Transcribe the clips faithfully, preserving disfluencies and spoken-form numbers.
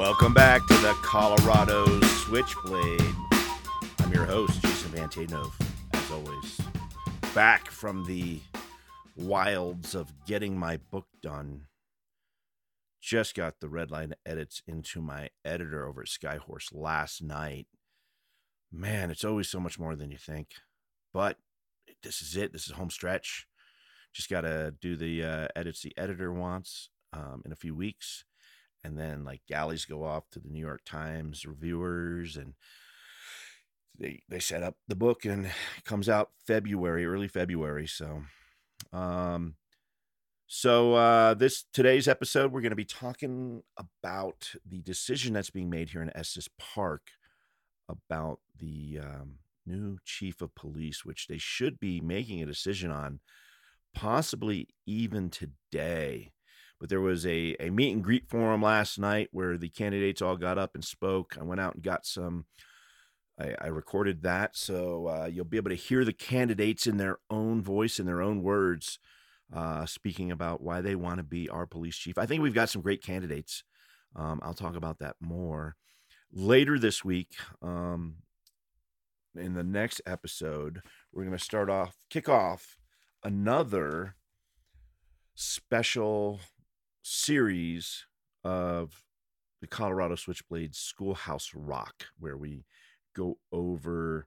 Welcome back to the Colorado Switchblade. I'm your host, Jason Vantanov, as always. Back from the wilds of getting my book done. Just got the red line edits into my editor over at Skyhorse last night. Man, it's always so much more than you think. But this is it. This is home stretch. Just got to do the uh, edits the editor wants um, in a few weeks. And then, like, galleys go off to the New York Times reviewers, and they they set up the book, and it comes out February, early February. So, um, so uh, this today's episode, we're going to be talking about the decision that's being made here in Estes Park about the um, new chief of police, which they should be making a decision on, possibly even today. But there was a, a meet and greet forum last night where the candidates all got up and spoke. I went out and got some, I, I recorded that. So uh, you'll be able to hear the candidates in their own voice, in their own words, uh, speaking about why they want to be our police chief. I think we've got some great candidates. Um, I'll talk about that more later this week. Um, in the next episode, we're going to start off, kick off another special series of the Colorado Switchblade Schoolhouse Rock, where we go over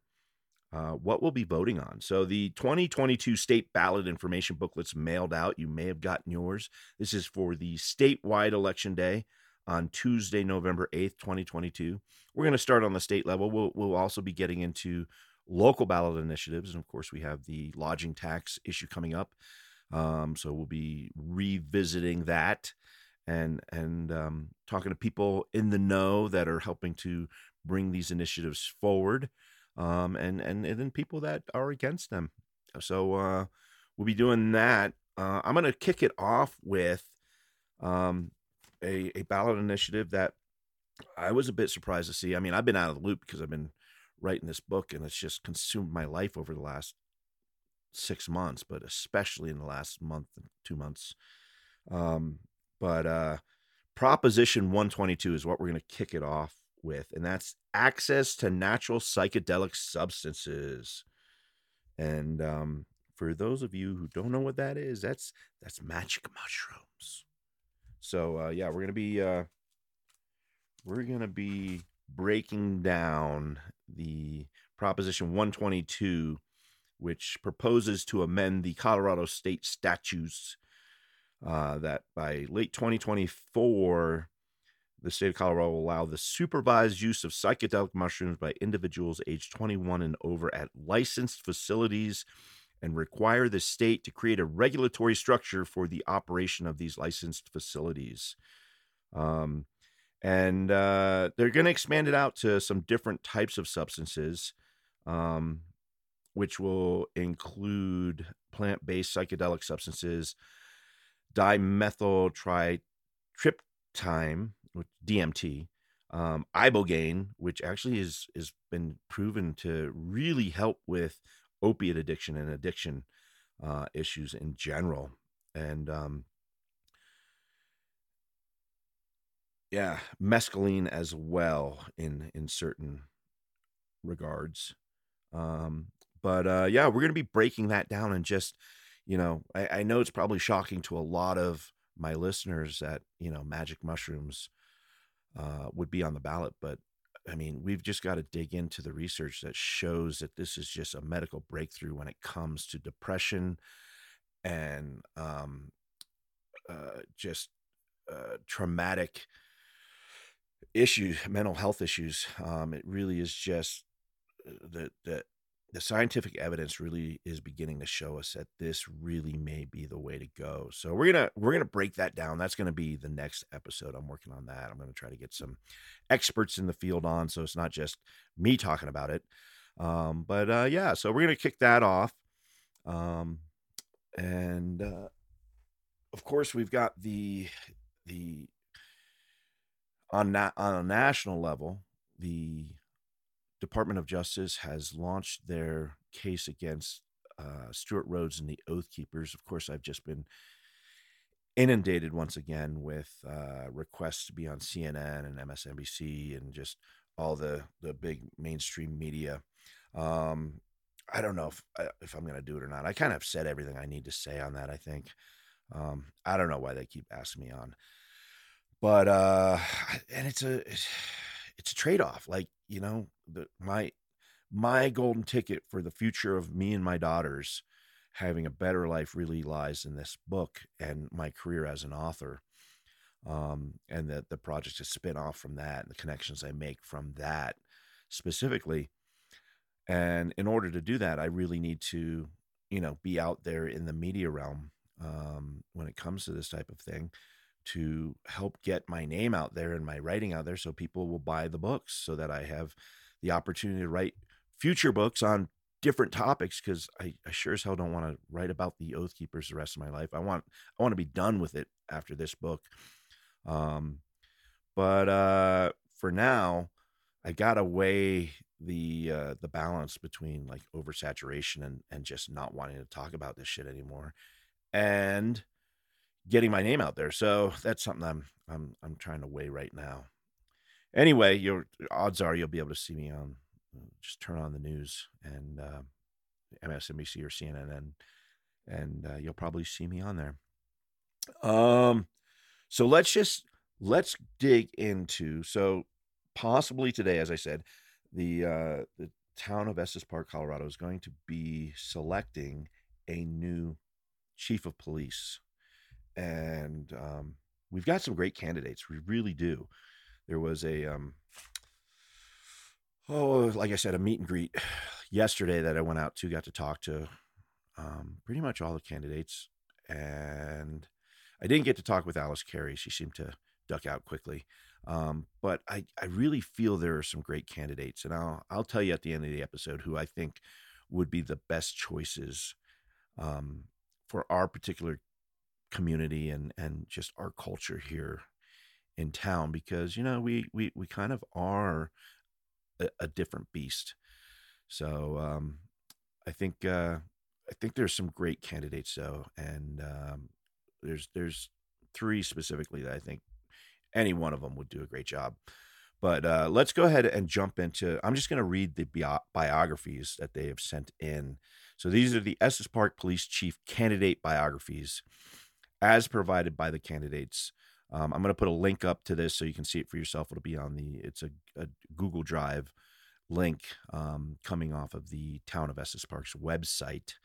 uh, what we'll be voting on. So the twenty twenty-two state ballot information booklet's mailed out. You may have gotten yours. This is for the statewide election day on Tuesday, November eighth, twenty twenty-two. We're going to start on the state level. We'll, we'll also be getting into local ballot initiatives. And of course, we have the lodging tax issue coming up. Um, so we'll be revisiting that and and um, talking to people in the know that are helping to bring these initiatives forward, um, and, and and then people that are against them. So uh, we'll be doing that. Uh, I'm going to kick it off with um, a, a ballot initiative that I was a bit surprised to see. I mean, I've been out of the loop because I've been writing this book, and it's just consumed my life over the last six months, but especially in the last month, two months. Um, but uh, Proposition one twenty-two is what we're going to kick it off with, and that's access to natural psychedelic substances. And um, for those of you who don't know what that is, that's that's magic mushrooms. So uh, yeah, we're gonna be uh, we're gonna be breaking down the Proposition one twenty-two, which proposes to amend the Colorado state statutes uh, that by late twenty twenty-four, the state of Colorado will allow the supervised use of psychedelic mushrooms by individuals age twenty-one and over at licensed facilities, and require the state to create a regulatory structure for the operation of these licensed facilities. Um, and uh, they're going to expand it out to some different types of substances, um, which will include plant-based psychedelic substances, dimethyltryptamine, D M T, um, ibogaine, which actually is is been proven to really help with opiate addiction and addiction uh, issues in general. And um, yeah, mescaline as well in in certain regards. Um, But, uh, yeah, we're going to be breaking that down, and just, you know, I, I know it's probably shocking to a lot of my listeners that, you know, magic mushrooms uh, would be on the ballot. But, I mean, we've just got to dig into the research that shows that this is just a medical breakthrough when it comes to depression and um, uh, just uh, traumatic issues, mental health issues. Um, it really is just the the. The scientific evidence really is beginning to show us that this really may be the way to go. So we're gonna we're gonna break that down. That's gonna be the next episode. I'm working on that. I'm gonna try to get some experts in the field on, so it's not just me talking about it. Um, but uh, yeah, so we're gonna kick that off. Um, and uh, of course, we've got the the on na- on a national level, the Department of Justice has launched their case against uh, Stuart Rhodes and the Oath Keepers. Of course, I've just been inundated once again with uh, requests to be on C N N and M S N B C and just all the, the big mainstream media. Um, I don't know if, if I'm going to do it or not. I kind of said everything I need to say on that, I think. Um, I don't know why they keep asking me on. But, uh, and it's a, it's a trade-off. Like, you know, the, my, my golden ticket for the future of me and my daughters having a better life really lies in this book and my career as an author. Um, and that the project is spin off from that and the connections I make from that specifically. And in order to do that, I really need to, you know, be out there in the media realm um, when it comes to this type of thing, to help get my name out there and my writing out there so people will buy the books, so that I have the opportunity to write future books on different topics, because I, I sure as hell don't want to write about the Oath Keepers the rest of my life. I want I want to be done with it after this book. Um, but uh, for now, I gotta weigh the uh, the balance between like oversaturation and, and just not wanting to talk about this shit anymore, and getting my name out there. So that's something I'm I'm I'm trying to weigh right now. Anyway, your odds are you'll be able to see me on, just turn on the news and uh, M S N B C or C N N, and and uh, you'll probably see me on there. Um, so let's just let's dig into so possibly today, as I said, the uh, the town of Estes Park, Colorado, is going to be selecting a new chief of police. And um, we've got some great candidates. We really do. There was a, um, oh, like I said, a meet and greet yesterday that I went out to, got to talk to um, pretty much all the candidates. And I didn't get to talk with Alice Carey. She seemed to duck out quickly. Um, but I, I really feel there are some great candidates. And I'll, I'll tell you at the end of the episode who I think would be the best choices um, for our particular community and and just our culture here in town, because you know we we we kind of are a, a different beast. So um I think uh I think there's some great candidates though, and um there's there's three specifically that I think any one of them would do a great job. But uh let's go ahead and jump into, I'm just going to read the bio- biographies that they have sent in. So these are the Estes Park Police Chief candidate biographies as provided by the candidates. Um, I'm going to put a link up to this so you can see it for yourself. It'll be on the, it's a, a Google Drive link um, coming off of the Town of Estes Park's website.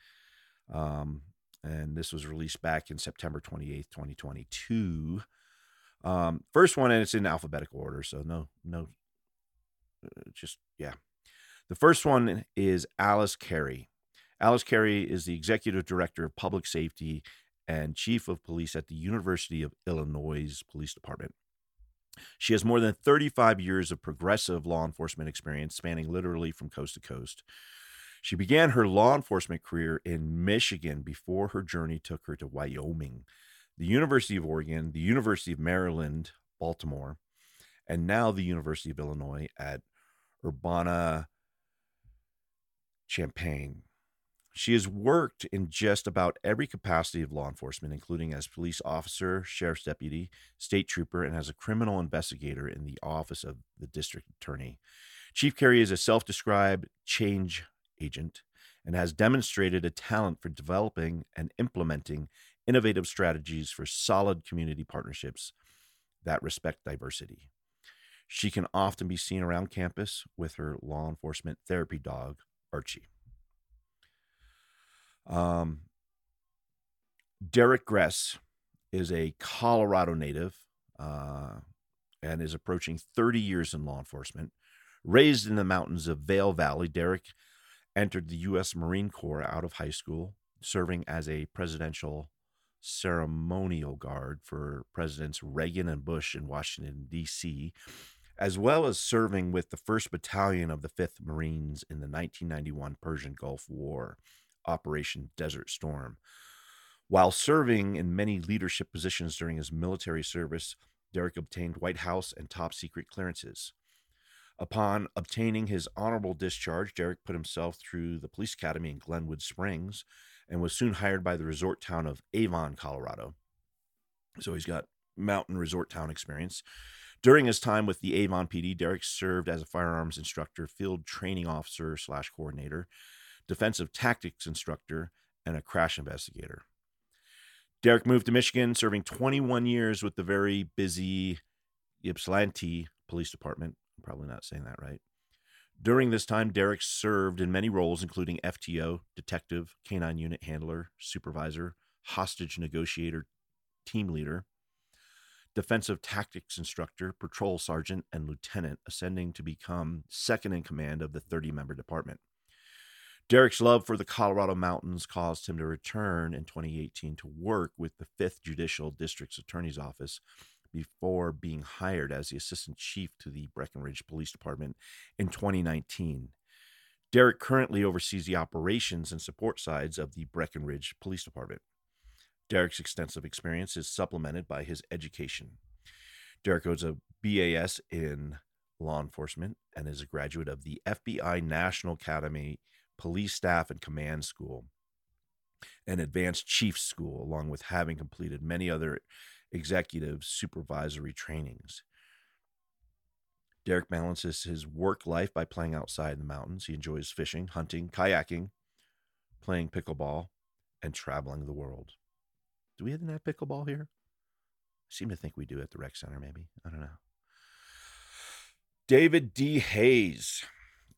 Um, and this was released back in September twenty-eighth, twenty twenty-two. Um, first one, and it's in alphabetical order. So no, no, just, yeah. The first one is Alice Carey. Alice Carey is the Executive Director of Public Safety and Chief of Police at the University of Illinois Police Department. She has more than thirty-five years of progressive law enforcement experience, spanning literally from coast to coast. She began her law enforcement career in Michigan before her journey took her to Wyoming, the University of Oregon, the University of Maryland, Baltimore, and now the University of Illinois at Urbana-Champaign. She has worked in just about every capacity of law enforcement, including as police officer, sheriff's deputy, state trooper, and as a criminal investigator in the office of the district attorney. Chief Carey is a self-described change agent and has demonstrated a talent for developing and implementing innovative strategies for solid community partnerships that respect diversity. She can often be seen around campus with her law enforcement therapy dog, Archie. Um, Derek Gress is a Colorado native uh, and is approaching thirty years in law enforcement. Raised in the mountains of Vale Valley, Derek entered the U S Marine Corps out of high school, serving as a presidential ceremonial guard for Presidents Reagan and Bush in Washington, D C, as well as serving with the first Battalion of the fifth Marines in the nineteen ninety-one Persian Gulf War, Operation Desert Storm. While serving in many leadership positions during his military service, Derek obtained White House and top secret clearances. Upon obtaining his honorable discharge, Derek put himself through the police academy in Glenwood Springs and was soon hired by the resort town of Avon, Colorado. So he's got mountain resort town experience. During his time with the Avon P D, Derek served as a firearms instructor, field training officer slash coordinator, defensive tactics instructor, and a crash investigator. Derek moved to Michigan, serving twenty-one years with the very busy Ypsilanti Police Department. I'm probably not saying that right. During this time, Derek served in many roles, including F T O, detective, canine unit handler, supervisor, hostage negotiator, team leader, defensive tactics instructor, patrol sergeant, and lieutenant, ascending to become second in command of the thirty-member department. Derek's love for the Colorado mountains caused him to return in twenty eighteen to work with the fifth Judicial District's Attorney's Office before being hired as the assistant chief to the Breckenridge Police Department in twenty nineteen. Derek currently oversees the operations and support sides of the Breckenridge Police Department. Derek's extensive experience is supplemented by his education. Derek holds a B A S in law enforcement and is a graduate of the F B I National Academy Police Staff and Command School and Advanced Chiefs School, along with having completed many other executive supervisory trainings. Derek balances his work life by playing outside in the mountains. He enjoys fishing, hunting, kayaking, playing pickleball, and traveling the world. Do we even have pickleball here? I seem to think we do at the rec center, maybe. I don't know. David D. Hayes,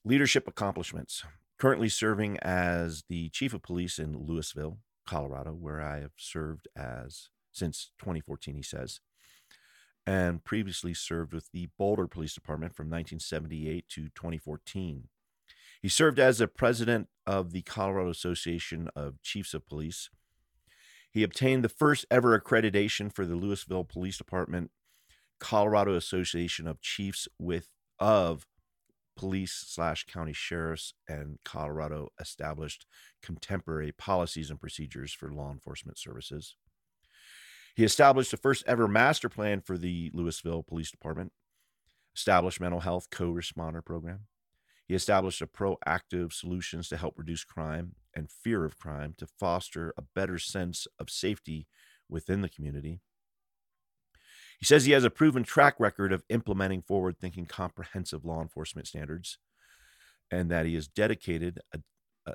leadership accomplishments. Currently serving as the chief of police in Louisville, Colorado, where I have served as since twenty fourteen, he says, and previously served with the Boulder Police Department from nineteen seventy-eight to twenty fourteen. He served as the president of the Colorado Association of Chiefs of Police. He obtained the first ever accreditation for the Louisville Police Department, Colorado Association of Chiefs with of Police slash County Sheriffs, and Colorado established contemporary policies and procedures for law enforcement services. He established the first ever master plan for the Louisville Police Department, established mental health co-responder program. He established a proactive solutions to help reduce crime and fear of crime to foster a better sense of safety within the community. He says he has a proven track record of implementing forward-thinking comprehensive law enforcement standards and that he is dedicated, a, a,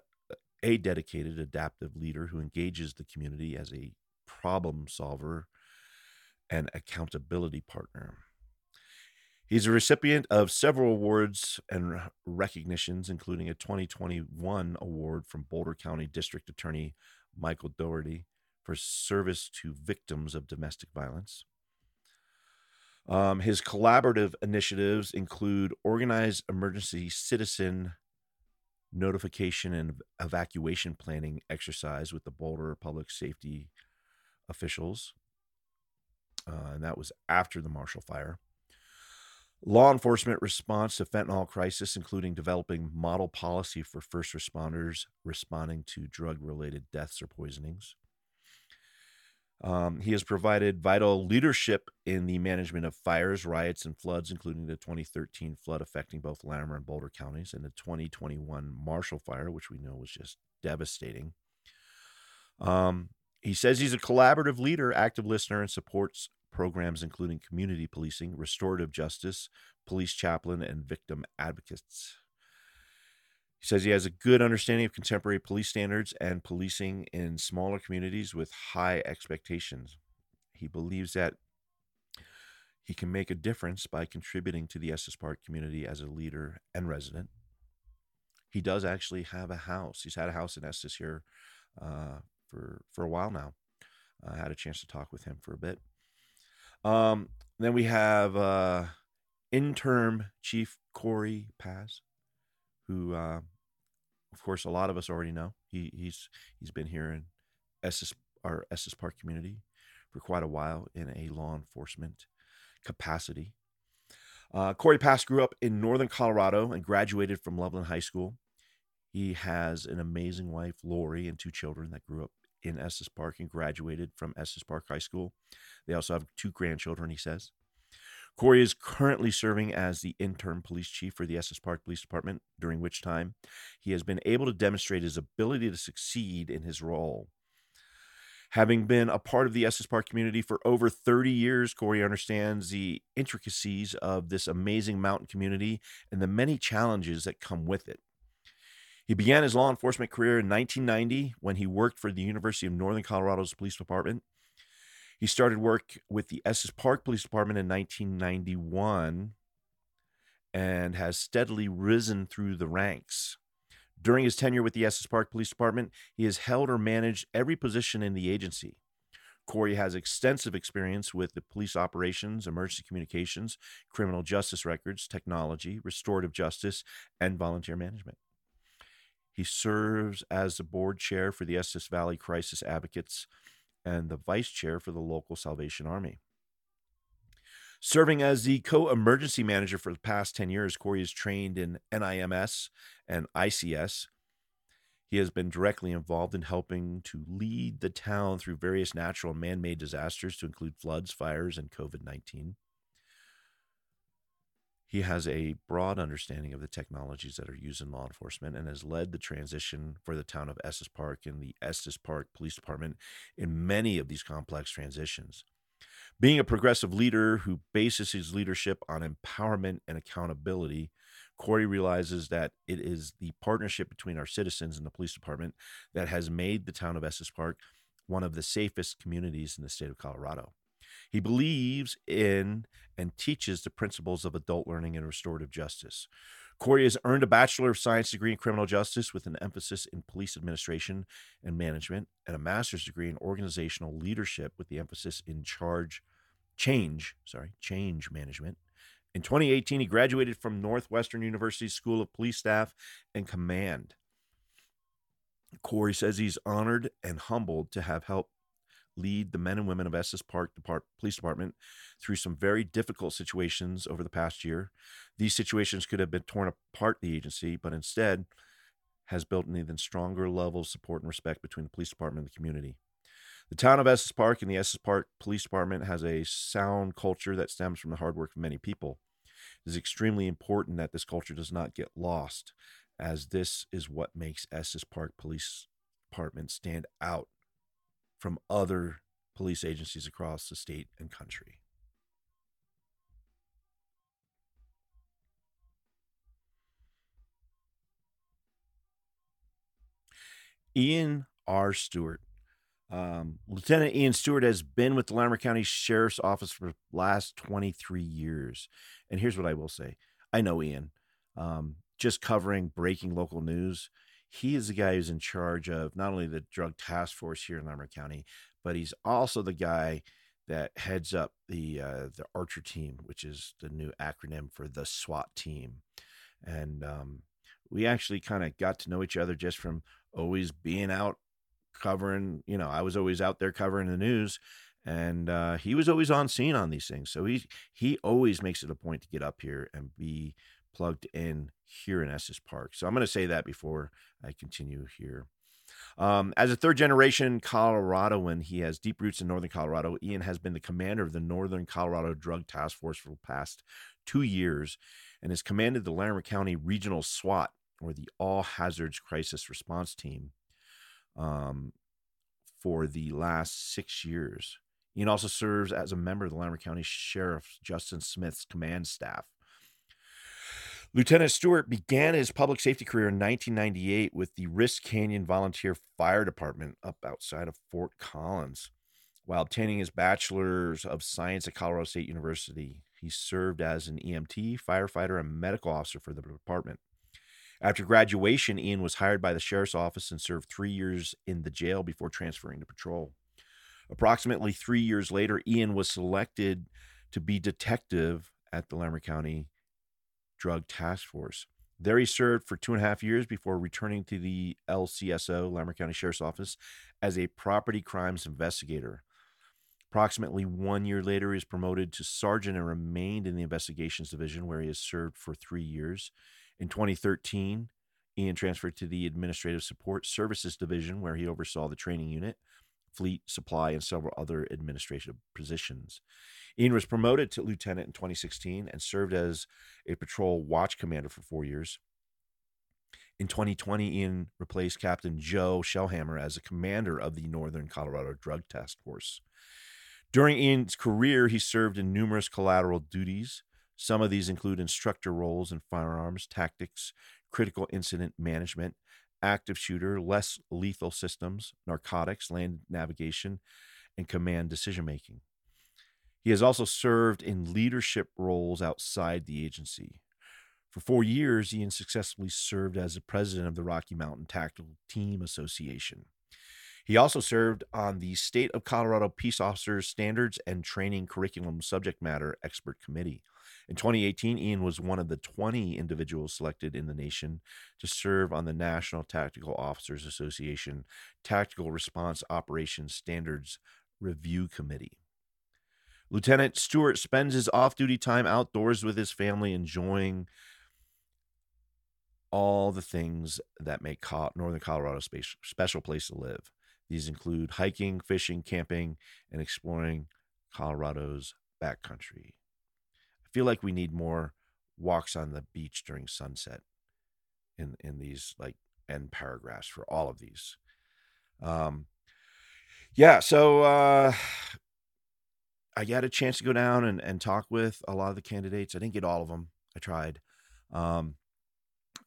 a dedicated adaptive leader who engages the community as a problem solver and accountability partner. He's a recipient of several awards and recognitions, including a twenty twenty-one award from Boulder County District Attorney Michael Doherty for service to victims of domestic violence. Um, his collaborative initiatives include organized emergency citizen notification and evacuation planning exercise with the Boulder Public Safety officials. Uh, and that was after the Marshall Fire. Law enforcement response to fentanyl crisis, including developing model policy for first responders responding to drug-related deaths or poisonings. Um, he has provided vital leadership in the management of fires, riots, and floods, including the twenty thirteen flood affecting both Larimer and Boulder counties and the twenty twenty-one Marshall Fire, which we know was just devastating. Um, he says he's a collaborative leader, active listener, and supports programs including community policing, restorative justice, police chaplain, and victim advocates. He says he has a good understanding of contemporary police standards and policing in smaller communities with high expectations. He believes that he can make a difference by contributing to the Estes Park community as a leader and resident. He does actually have a house. He's had a house in Estes here uh, for, for a while now. I had a chance to talk with him for a bit. Um, then we have uh, interim chief Corey Pass, who, uh, of course, a lot of us already know. He he's he's been here in Estes, our Estes Park community for quite a while in a law enforcement capacity. Uh, Corey Pass grew up in northern Colorado and graduated from Loveland High School. He has an amazing wife, Lori, and two children that grew up in Estes Park and graduated from Estes Park High School. They also have two grandchildren, he says. Corey is currently serving as the interim police chief for the Estes Park Police Department, during which time he has been able to demonstrate his ability to succeed in his role. Having been a part of the Estes Park community for over thirty years, Corey understands the intricacies of this amazing mountain community and the many challenges that come with it. He began his law enforcement career in nineteen ninety when he worked for the University of Northern Colorado's Police Department. He started work with the Estes Park Police Department in nineteen ninety-one and has steadily risen through the ranks. During his tenure with the Estes Park Police Department, he has held or managed every position in the agency. Corey has extensive experience with the police operations, emergency communications, criminal justice records, technology, restorative justice, and volunteer management. He serves as the board chair for the Estes Valley Crisis Advocates and the vice chair for the local Salvation Army. Serving as the co-emergency manager for the past ten years, Corey is trained in N I M S and I C S. He has been directly involved in helping to lead the town through various natural and man-made disasters, to include floods, fires, and covid nineteen. He has a broad understanding of the technologies that are used in law enforcement and has led the transition for the town of Estes Park and the Estes Park Police Department in many of these complex transitions. Being a progressive leader who bases his leadership on empowerment and accountability, Corey realizes that it is the partnership between our citizens and the police department that has made the town of Estes Park one of the safest communities in the state of Colorado. He believes in and teaches the principles of adult learning and restorative justice. Corey has earned a Bachelor of Science degree in criminal justice with an emphasis in police administration and management, and a master's degree in organizational leadership with the emphasis in charge, change, sorry, change management. In twenty eighteen, he graduated from Northwestern University School of Police Staff and Command. Corey says he's honored and humbled to have helped lead the men and women of Estes Park Police Department through some very difficult situations over the past year. These situations could have been torn apart the agency, but instead has built an even stronger level of support and respect between the police department and the community. The town of Estes Park and the Estes Park Police Department has a sound culture that stems from the hard work of many people. It is extremely important that this culture does not get lost, as this is what makes Estes Park Police Department stand out from other police agencies across the state and country. Ian R. Stewart. Um, Lieutenant Ian Stewart has been with the Larimer County Sheriff's Office for the last twenty-three years. And here's what I will say. I know Ian. Um, just covering breaking local news, he is the guy who's in charge of not only the drug task force here in Larimer County, but he's also the guy that heads up the uh, the Archer team, which is the new acronym for the SWAT team. And um, we actually kind of got to know each other just from always being out covering, you know, I was always out there covering the news, and uh, he was always on scene on these things. So he, he always makes it a point to get up here and be plugged in here in Estes Park. So I'm going to say that before I continue here. Um, as a third generation Coloradoan, he has deep roots in Northern Colorado. Ian has been the commander of the Northern Colorado Drug Task Force for the past two years and has commanded the Larimer County Regional SWAT, or the All Hazards Crisis Response Team, um, for the last six years. Ian also serves as a member of the Larimer County Sheriff Justin Smith's command staff. Lieutenant Stewart began his public safety career in nineteen ninety-eight with the Risk Canyon Volunteer Fire Department up outside of Fort Collins. While obtaining his Bachelor's of Science at Colorado State University, he served as an E M T, firefighter, and medical officer for the department. After graduation, Ian was hired by the sheriff's office and served three years in the jail before transferring to patrol. Approximately three years later, Ian was selected to be detective at the Larimer County Drug Task Force. There he served for two and a half years before returning to the L C S O, Larimer County Sheriff's Office, as a property crimes investigator. Approximately one year later, he was promoted to sergeant and remained in the investigations division, where he has served for three years. In twenty thirteen, Ian transferred to the Administrative Support Services Division, where he oversaw the training unit, fleet, supply, and several other administrative positions. Ian was promoted to lieutenant in twenty sixteen and served as a patrol watch commander for four years. In twenty twenty, Ian replaced Captain Joe Shellhammer as the commander of the Northern Colorado Drug Task Force. During Ian's career, he served in numerous collateral duties. Some of these include instructor roles in firearms, tactics, critical incident management, active shooter, less lethal systems, narcotics, land navigation, and command decision-making. He has also served in leadership roles outside the agency. For four years, Ian successfully served as the president of the Rocky Mountain Tactical Team Association. He also served on the State of Colorado Peace Officers Standards and Training Curriculum Subject Matter Expert Committee. In twenty eighteen, Ian was one of the twenty individuals selected in the nation to serve on the National Tactical Officers Association Tactical Response Operations Standards Review Committee. Lieutenant Stewart spends his off-duty time outdoors with his family, enjoying all the things that make Northern Colorado a special place to live. These include hiking, fishing, camping, and exploring Colorado's backcountry. I feel like we need more walks on the beach during sunset in, in these like end paragraphs for all of these. Um, yeah, so uh, I got a chance to go down and, and talk with a lot of the candidates. I didn't get all of them. I tried. Um,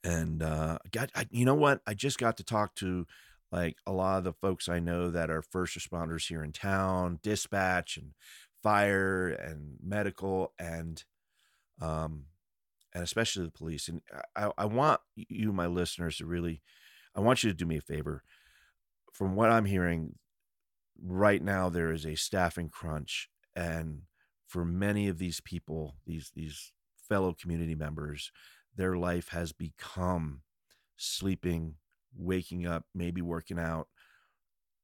and uh, got, I, you know what? I just got to talk to like a lot of the folks I know that are first responders here in town, dispatch and fire and medical, and um and especially the police. And I, I want you, my listeners, to really, I want you to do me a favor. From what I'm hearing right now, there is a staffing crunch, and for many of these people, these these fellow community members, their life has become sleeping, waking up, maybe working out,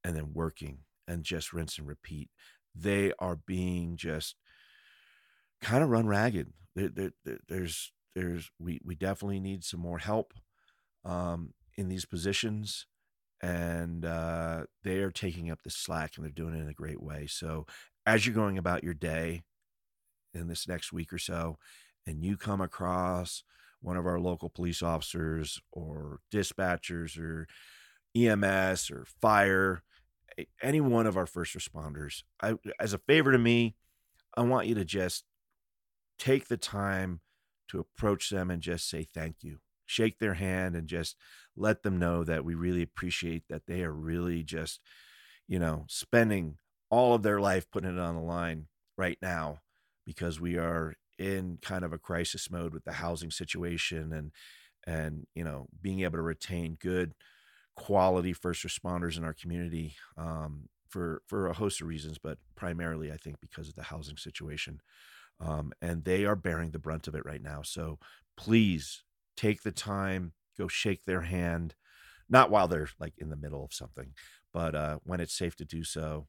and then working, and just rinse and repeat. They are being just kind of run ragged. There, there, there's, there's, we, we definitely need some more help um, in these positions, and uh, they are taking up the slack, and they're doing it in a great way. So as you're going about your day in this next week or so, and you come across one of our local police officers or dispatchers or E M S or fire, any one of our first responders, I, as a favor to me, I want you to just take the time to approach them and just say thank you. Shake their hand and just let them know that we really appreciate that they are really just, you know, spending all of their life putting it on the line right now, because we are in kind of a crisis mode with the housing situation, and, and, you know, being able to retain good quality first responders in our community um, for, for a host of reasons, but primarily I think because of the housing situation. Um, and they are bearing the brunt of it right now. So please take the time, go shake their hand, not while they're like in the middle of something, but uh, when it's safe to do so,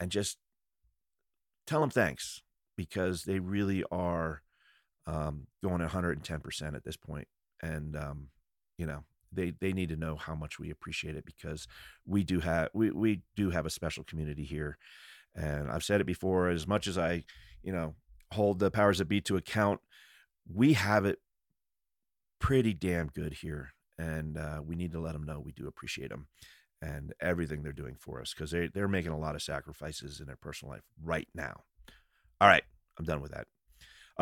and just tell them thanks, because they really are um, going one hundred ten percent at this point. And, um, you know, they, they need to know how much we appreciate it, because we do have, we, we do have a special community here. And I've said it before, as much as I, you know, hold the powers that be to account, we have it pretty damn good here. And uh, we need to let them know we do appreciate them and everything they're doing for us, because they, they're making a lot of sacrifices in their personal life right now. All right, I'm done with that.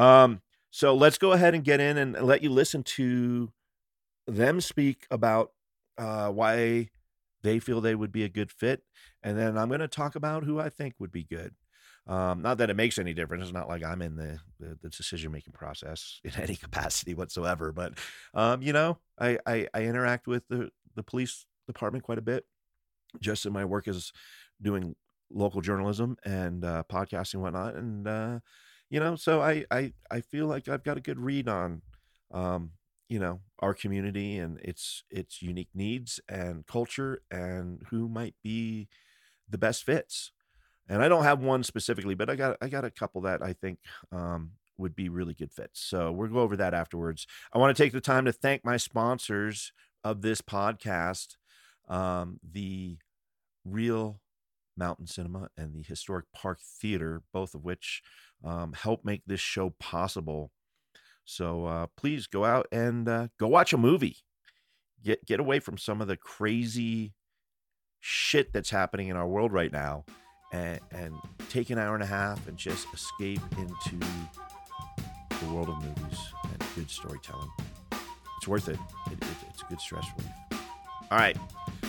Um, so let's go ahead and get in and let you listen to them speak about uh, why they feel they would be a good fit. And then I'm going to talk about who I think would be good. Um, not that it makes any difference. It's not like I'm in the, the, the decision-making process in any capacity whatsoever. But, um, you know, I, I, I interact with the, the police department quite a bit, just in my work as doing local journalism and uh, podcasting and whatnot. And, uh, you know, so I, I, I feel like I've got a good read on, um, you know, our community and its, its unique needs and culture and who might be the best fits. And I don't have one specifically, but I got, I got a couple that I think, um, would be really good fits. So we'll go over that afterwards. I want to take the time to thank my sponsors of this podcast, um, the Real Mountain Cinema and the Historic Park Theater, both of which um, help make this show possible. So uh, please go out and uh, go watch a movie. get get away from some of the crazy shit that's happening in our world right now, and, and take an hour and a half and just escape into the world of movies and good storytelling. It's worth it. It, it it's a good stress relief. All right.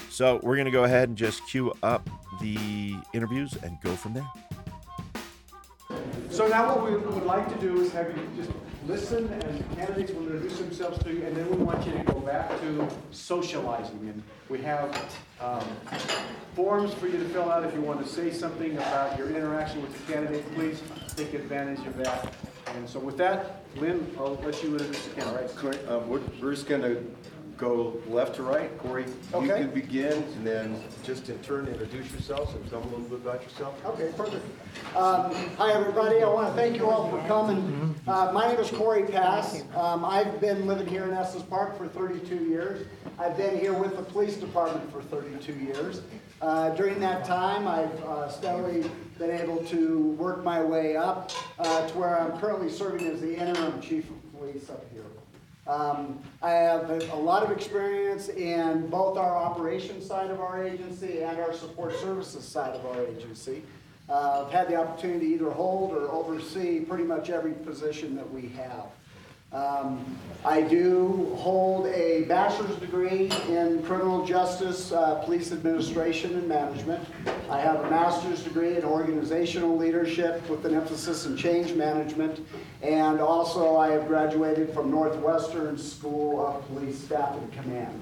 So we're going to go ahead and just queue up the interviews and go from there. So now what we would like to do is have you just listen, and the candidates will introduce themselves to you, and then we want you to go back to socializing. And we have um, forms for you to fill out if you want to say something about your interaction with the candidate. Please take advantage of that. And so with that, Lynn, I'll let you introduce the candidates. All right. Uh, we're just going to go left to right. Corey, okay. You can begin, and then just in turn introduce yourselves and tell them a little bit about yourself. Okay, perfect. Um, hi, everybody. I want to thank you all for coming. Uh, my name is Corey Pass. Um, I've been living here in Estes Park for thirty-two years. I've been here with the police department for thirty-two years. Uh, during that time, I've uh, steadily been able to work my way up uh, to where I'm currently serving as the interim chief of police up here. Um, I have a, a lot of experience in both our operations side of our agency and our support services side of our agency. Uh, I've had the opportunity to either hold or oversee pretty much every position that we have. Um, I do hold a bachelor's degree in criminal justice, uh, police administration, and management. I have a master's degree in organizational leadership with an emphasis in change management. And also I have graduated from Northwestern School of Police Staff and Command.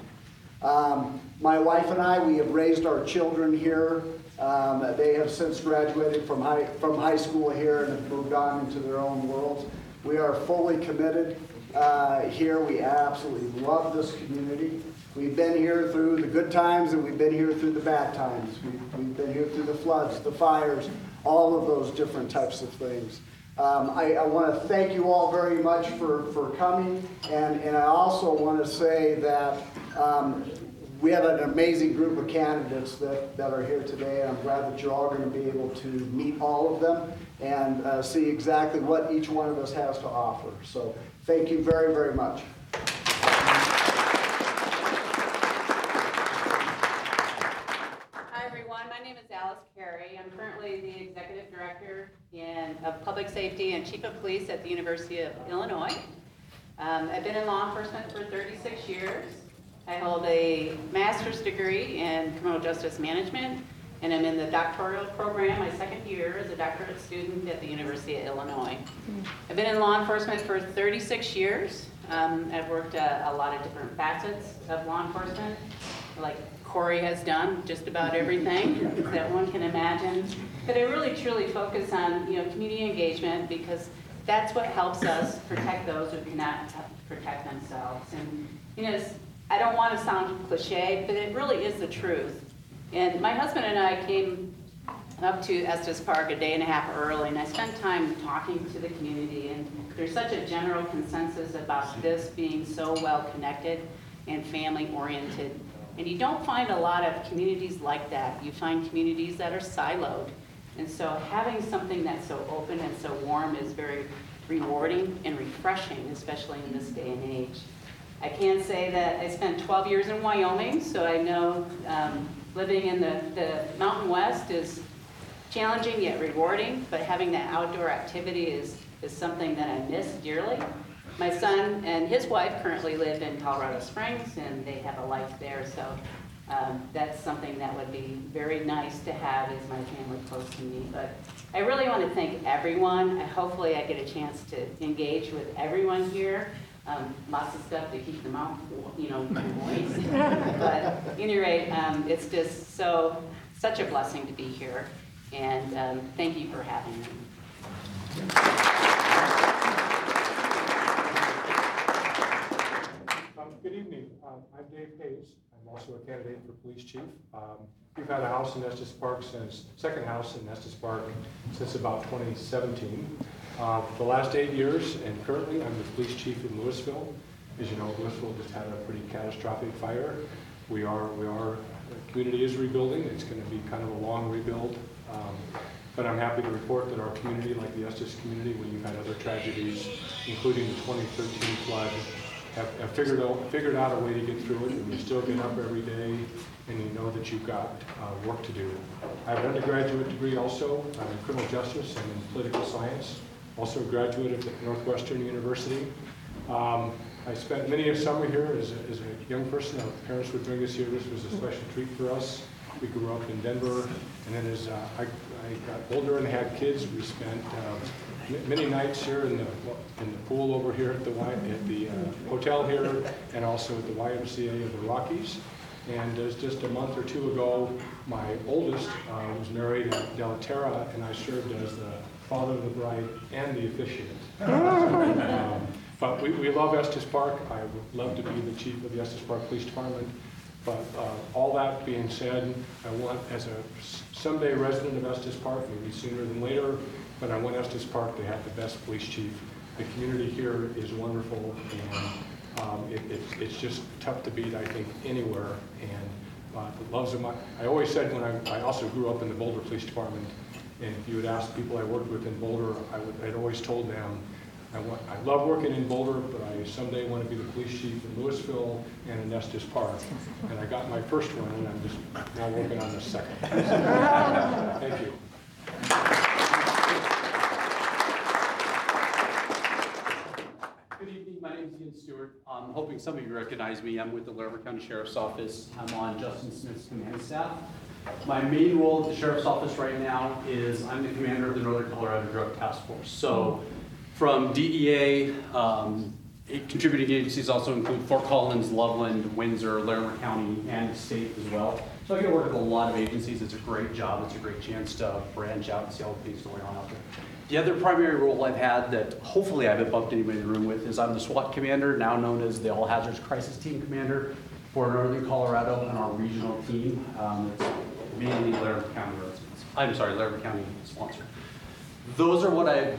Um, my wife and I, we have raised our children here. Um, they have since graduated from high, from high school here and have moved on into their own worlds. We are fully committed uh, here. We absolutely love this community. We've been here through the good times, and we've been here through the bad times. We've, we've been here through the floods, the fires, all of those different types of things. Um, I, I want to thank you all very much for, for coming, and, and I also want to say that um, we have an amazing group of candidates that, that are here today, and I'm glad that you're all going to be able to meet all of them and uh, see exactly what each one of us has to offer. So thank you very, very much. Hi, everyone. My name is Alice Carey. I'm currently the Executive Director in, of Public Safety and Chief of Police at the University of Illinois. Um, I've been in law enforcement for thirty-six years. I hold a master's degree in criminal justice management, and I'm in the doctoral program, my second year as a doctorate student at the University of Illinois. I've been in law enforcement for thirty-six years. Um, I've worked a, a lot of different facets of law enforcement, like Corey has done just about everything that one can imagine. But I really truly focus on, you know, community engagement, because that's what helps us protect those who cannot protect themselves. And you know, I don't want to sound cliche, but it really is the truth. And my husband and I came up to Estes Park a day and a half early, and I spent time talking to the community, and there's such a general consensus about this being so well connected and family oriented. And you don't find a lot of communities like that. You find communities that are siloed. And so having something that's so open and so warm is very rewarding and refreshing, especially in this day and age. I can say that I spent twelve years in Wyoming, so I know um, living in the, the Mountain West is challenging yet rewarding, but having that outdoor activity is, is something that I miss dearly. My son and his wife currently live in Colorado Springs, and they have a life there, so um, that's something that would be very nice to have is my family close to me. But I really want to thank everyone. I, hopefully I get a chance to engage with everyone here. Um, lots of stuff to keep them out, you know, noise. But at any rate, um, it's just so, such a blessing to be here, and um, thank you for having me. Um, good evening. Um, I'm Dave Hayes. I'm also a candidate for police chief. Um, we've had a house in Estes Park since, second house in Estes Park since about twenty seventeen. Uh, for the last eight years, and currently I'm the police chief in Louisville. As you know, Louisville just had a pretty catastrophic fire. We are, we are, the community is rebuilding. It's going to be kind of a long rebuild. Um, but I'm happy to report that our community, like the Estes community, when you've had other tragedies, including the twenty thirteen flood, have, have figured out figured out a way to get through it, and you still get up every day, and you know that you've got uh, work to do. I have an undergraduate degree also. I'm in criminal justice and in political science. Also a graduate of Northwestern University. Um, I spent many a summer here as a, as a young person. Our parents would bring us here. This was a special treat for us. We grew up in Denver, and then as uh, I, I got older and had kids, we spent um, many nights here in the in the pool over here at the at the uh, hotel here, and also at the Y M C A of the Rockies. And uh, just a month or two ago, my oldest uh, was married at Delaterra, and I served as the father of the bride and the officiant. um, but we, we love Estes Park. I would love to be the chief of the Estes Park Police Department. But uh, all that being said, I want, as a someday resident of Estes Park, maybe sooner than later, but I want Estes Park to have the best police chief. The community here is wonderful, and um, it, it, it's just tough to beat, I think, anywhere. And uh, the loves of my, I always said when I, I also grew up in the Boulder Police Department, and if you would ask people I worked with in Boulder, I would, I'd always told them, I, want, I love working in Boulder, but I someday want to be the police chief in Louisville and in Estes Park. And I got my first one, and I'm just now working on the second. Thank you. Good evening. My name is Ian Stewart. I'm hoping some of you recognize me. I'm with the Larimer County Sheriff's Office. I'm on Justin Smith's command staff. My main role at the Sheriff's Office right now is I'm the commander of the Northern Colorado Drug Task Force. So, from D E A, um, contributing agencies also include Fort Collins, Loveland, Windsor, Larimer County, and the state as well. So I get to work with a lot of agencies. It's a great job. It's a great chance to branch out and see all the things going on out there. The other primary role I've had that hopefully I haven't bumped anybody in the room with is I'm the SWAT commander, now known as the All Hazards Crisis Team Commander for Northern Colorado and our regional team. Um, it's mainly Larimer County residents. I'm sorry, Larimer County sponsor. Those are what I've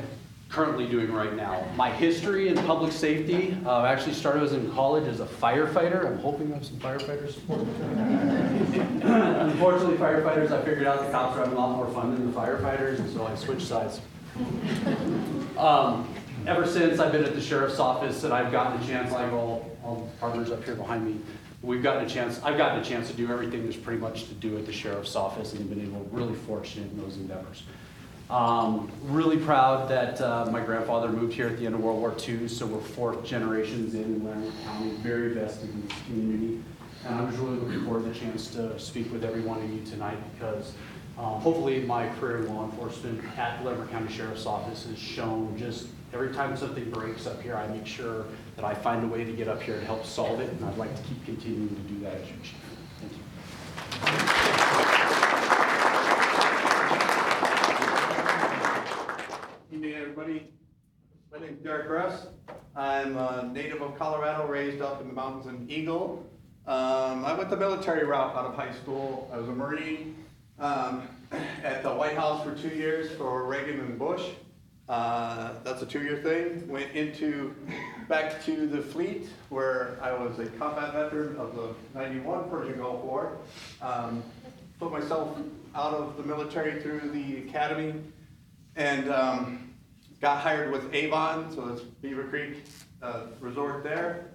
currently doing right now. My history in public safety uh, actually started as in college as a firefighter. I'm hoping I have some firefighter support. Unfortunately, firefighters, I figured out the cops are having a lot more fun than the firefighters, and so I switched sides. Um, ever since, I've been at the Sheriff's Office, and I've gotten a chance, like all, all the partners up here behind me, we've gotten a chance, I've gotten a chance to do everything there's pretty much to do at the Sheriff's Office, and I've been able, really fortunate in those endeavors. Um, really proud that uh, my grandfather moved here at the end of World War Two, so we're fourth generations in Larimer County, very vested in this community. And I'm just really looking forward to the chance to speak with every one of you tonight because um, hopefully my career in law enforcement at Larimer County Sheriff's Office has shown just every time something breaks up here, I make sure that I find a way to get up here and help solve it, and I'd like to keep continuing to do that as your chief. Thank you. Good evening, everybody. My name is Derek Russ. I'm a native of Colorado, raised up in the mountains in Eagle. Um, I went the military route out of high school. I was a Marine um, at the White House for two years for Reagan and Bush. Uh, that's a two-year thing. Went into back to the fleet where I was a combat veteran of the ninety-one Persian Gulf War. Um, put myself out of the military through the academy. And um, got hired with Avon, so that's Beaver Creek uh, resort there.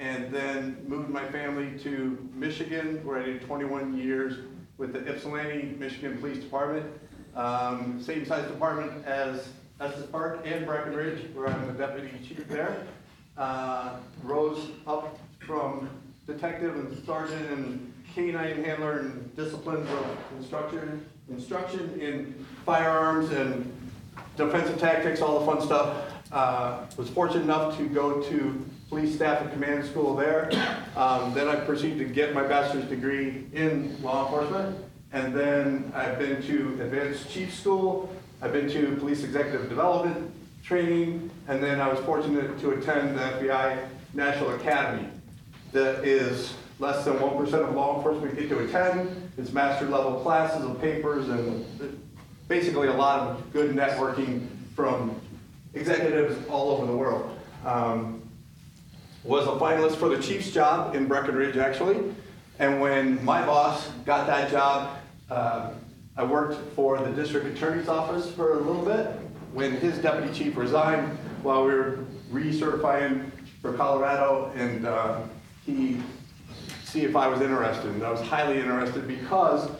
And then moved my family to Michigan, where I did twenty-one years with the Ypsilanti, Michigan Police Department. Um, same size department as Estes Park and Breckenridge, where I'm the deputy chief there. Uh, rose up from detective and sergeant and canine handler and disciplines of instruction, instruction in firearms and defensive tactics, all the fun stuff. Uh, was fortunate enough to go to police staff and command school there. Um, then I proceeded to get my bachelor's degree in law enforcement. And then I've been to advanced chief school. I've been to police executive development training. And then I was fortunate to attend the F B I National Academy. That is less than one percent of law enforcement get to attend. It's master level classes of papers and basically a lot of good networking from executives all over the world. Um, was a finalist for the chief's job in Breckenridge, actually. And when my boss got that job, uh, I worked for the district attorney's office for a little bit. When his deputy chief resigned, while we were recertifying for Colorado, and uh, he see if I was interested. And I was highly interested because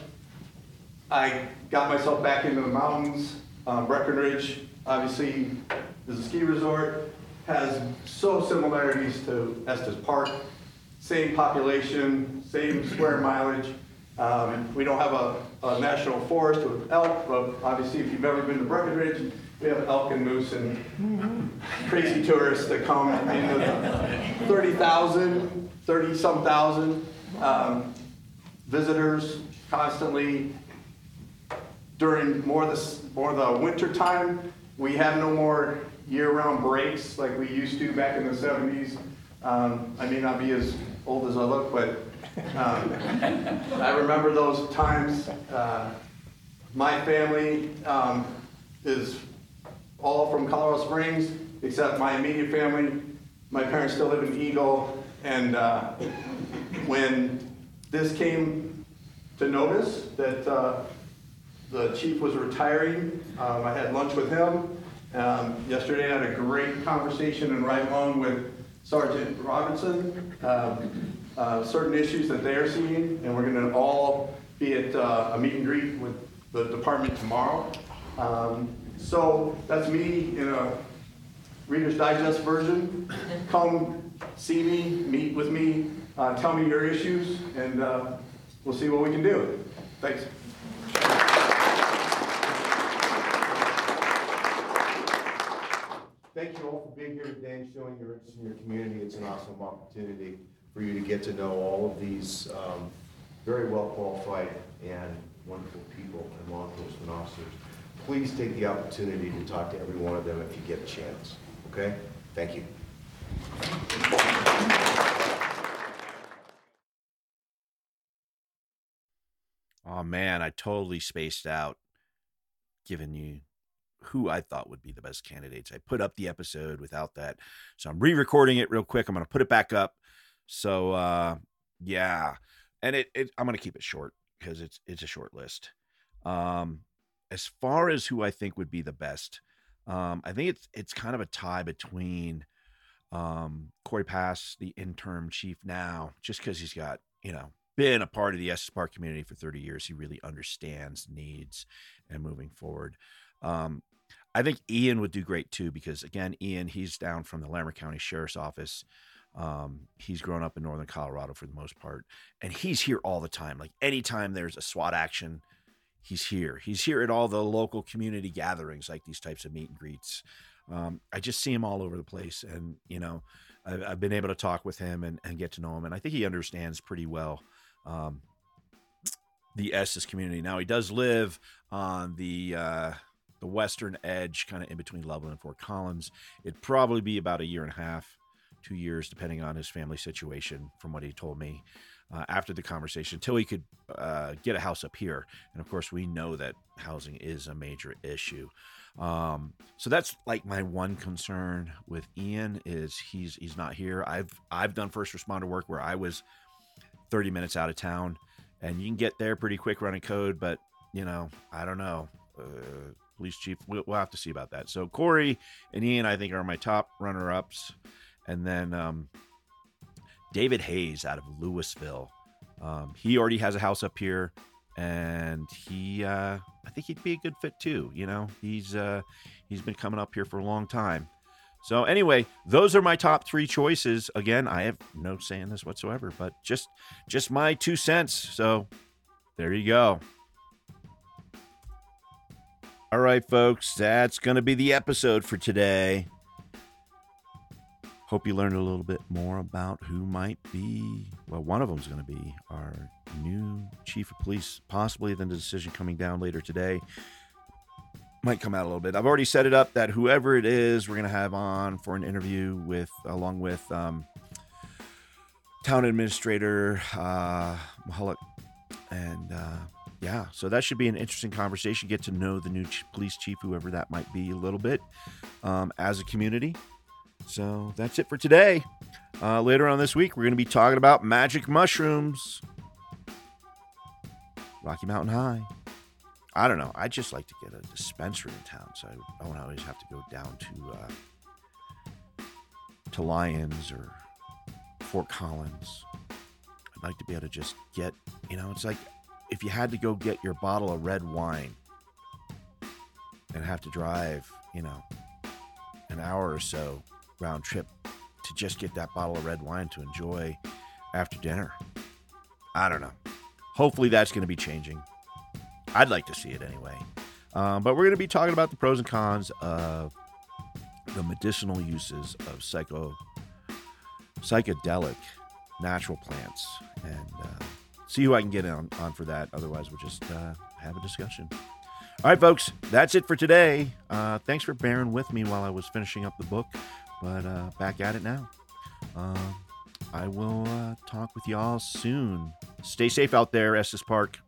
I got myself back into the mountains. Um, Breckenridge, obviously, is a ski resort, has so similarities to Estes Park. Same population, same square mileage. Um, we don't have a, a national forest with elk, but obviously if you've ever been to Breckenridge, we have elk and moose and mm-hmm. crazy tourists that come into the thirty thousand, thirty-some thousand um, visitors constantly. During more the, more the winter time, we have no more year-round breaks like we used to back in the seventies. Um, I may not be as old as I look, but um, I remember those times. Uh, my family um, is all from Colorado Springs, except my immediate family. My parents still live in Eagle, and uh, when this came to notice that uh, the chief was retiring, um, I had lunch with him. Um, yesterday I had a great conversation in Right Loan with Sergeant Robinson, um, uh, certain issues that they are seeing, and we're gonna all be at uh, a meet and greet with the department tomorrow. Um, so that's me in a Reader's Digest version. Come see me, meet with me, uh, tell me your issues, and uh, we'll see what we can do. Thanks. Thank you all for being here today and showing your interest in your community. It's an awesome opportunity for you to get to know all of these um, very well qualified and wonderful people and law enforcement officers. Please take the opportunity to talk to every one of them if you get a chance. Okay? Thank you. Oh man, I totally spaced out giving you who I thought would be the best candidates. I put up the episode without that. So I'm re-recording it real quick. I'm going to put it back up. So, uh, yeah. And it, it I'm going to keep it short because it's, it's a short list. Um, as far as who I think would be the best, um, I think it's, it's kind of a tie between, um, Corey Pass, the interim chief now, just cause he's got, you know, been a part of the Estes Park community for thirty years. He really understands needs and moving forward. Um, I think Ian would do great too, because again, Ian, he's down from the Larimer County Sheriff's Office. Um, he's grown up in Northern Colorado for the most part, and he's here all the time. Like anytime there's a SWAT action, he's here. He's here at all the local community gatherings, like these types of meet and greets. Um, I just see him all over the place, and, you know, I've, I've been able to talk with him and, and get to know him. And I think he understands pretty well, um, the Estes community. Now he does live on the, uh, the western edge, kind of in between Loveland and Fort Collins. It'd probably be about a year and a half, two years, depending on his family situation, from what he told me uh, after the conversation, till he could uh, get a house up here. And of course, we know that housing is a major issue. Um, so that's like my one concern with Ian is he's he's not here. I've I've done first responder work where I was thirty minutes out of town, and you can get there pretty quick running code. But you know, I don't know. Uh, Police chief, we'll, we'll have to see about that. So Corey and Ian, I think, are my top runner-ups. And then um, David Hayes out of Louisville. Um, he already has a house up here, and he, uh, I think he'd be a good fit too. You know, he's uh, he's been coming up here for a long time. So anyway, those are my top three choices. Again, I have no say in this whatsoever, but just just my two cents. So there you go. All right, folks, that's going to be the episode for today. Hope you learned a little bit more about who might be, well, one of them is going to be our new chief of police, possibly. Then the decision coming down later today might come out a little bit. I've already set it up that whoever it is, we're going to have on for an interview with, along with um, town administrator uh, Mahalik and uh yeah, so that should be an interesting conversation. Get to know the new ch- police chief, whoever that might be, a little bit um, as a community. So that's it for today. Uh, later on this week, we're going to be talking about magic mushrooms. Rocky Mountain High. I don't know. I'd just like to get a dispensary in town, so I don't always have to go down to uh, to Lyons or Fort Collins. I'd like to be able to just get, you know, it's like if you had to go get your bottle of red wine and have to drive, you know, an hour or so round trip to just get that bottle of red wine to enjoy after dinner. I don't know. Hopefully that's going to be changing. I'd like to see it anyway. Um, but we're going to be talking about the pros and cons of the medicinal uses of psycho psychedelic natural plants, and uh, see who I can get on, on for that. Otherwise, we'll just uh, have a discussion. All right, folks, that's it for today. Uh, thanks for bearing with me while I was finishing up the book, but uh, back at it now. Uh, I will uh, talk with y'all soon. Stay safe out there, Estes Park.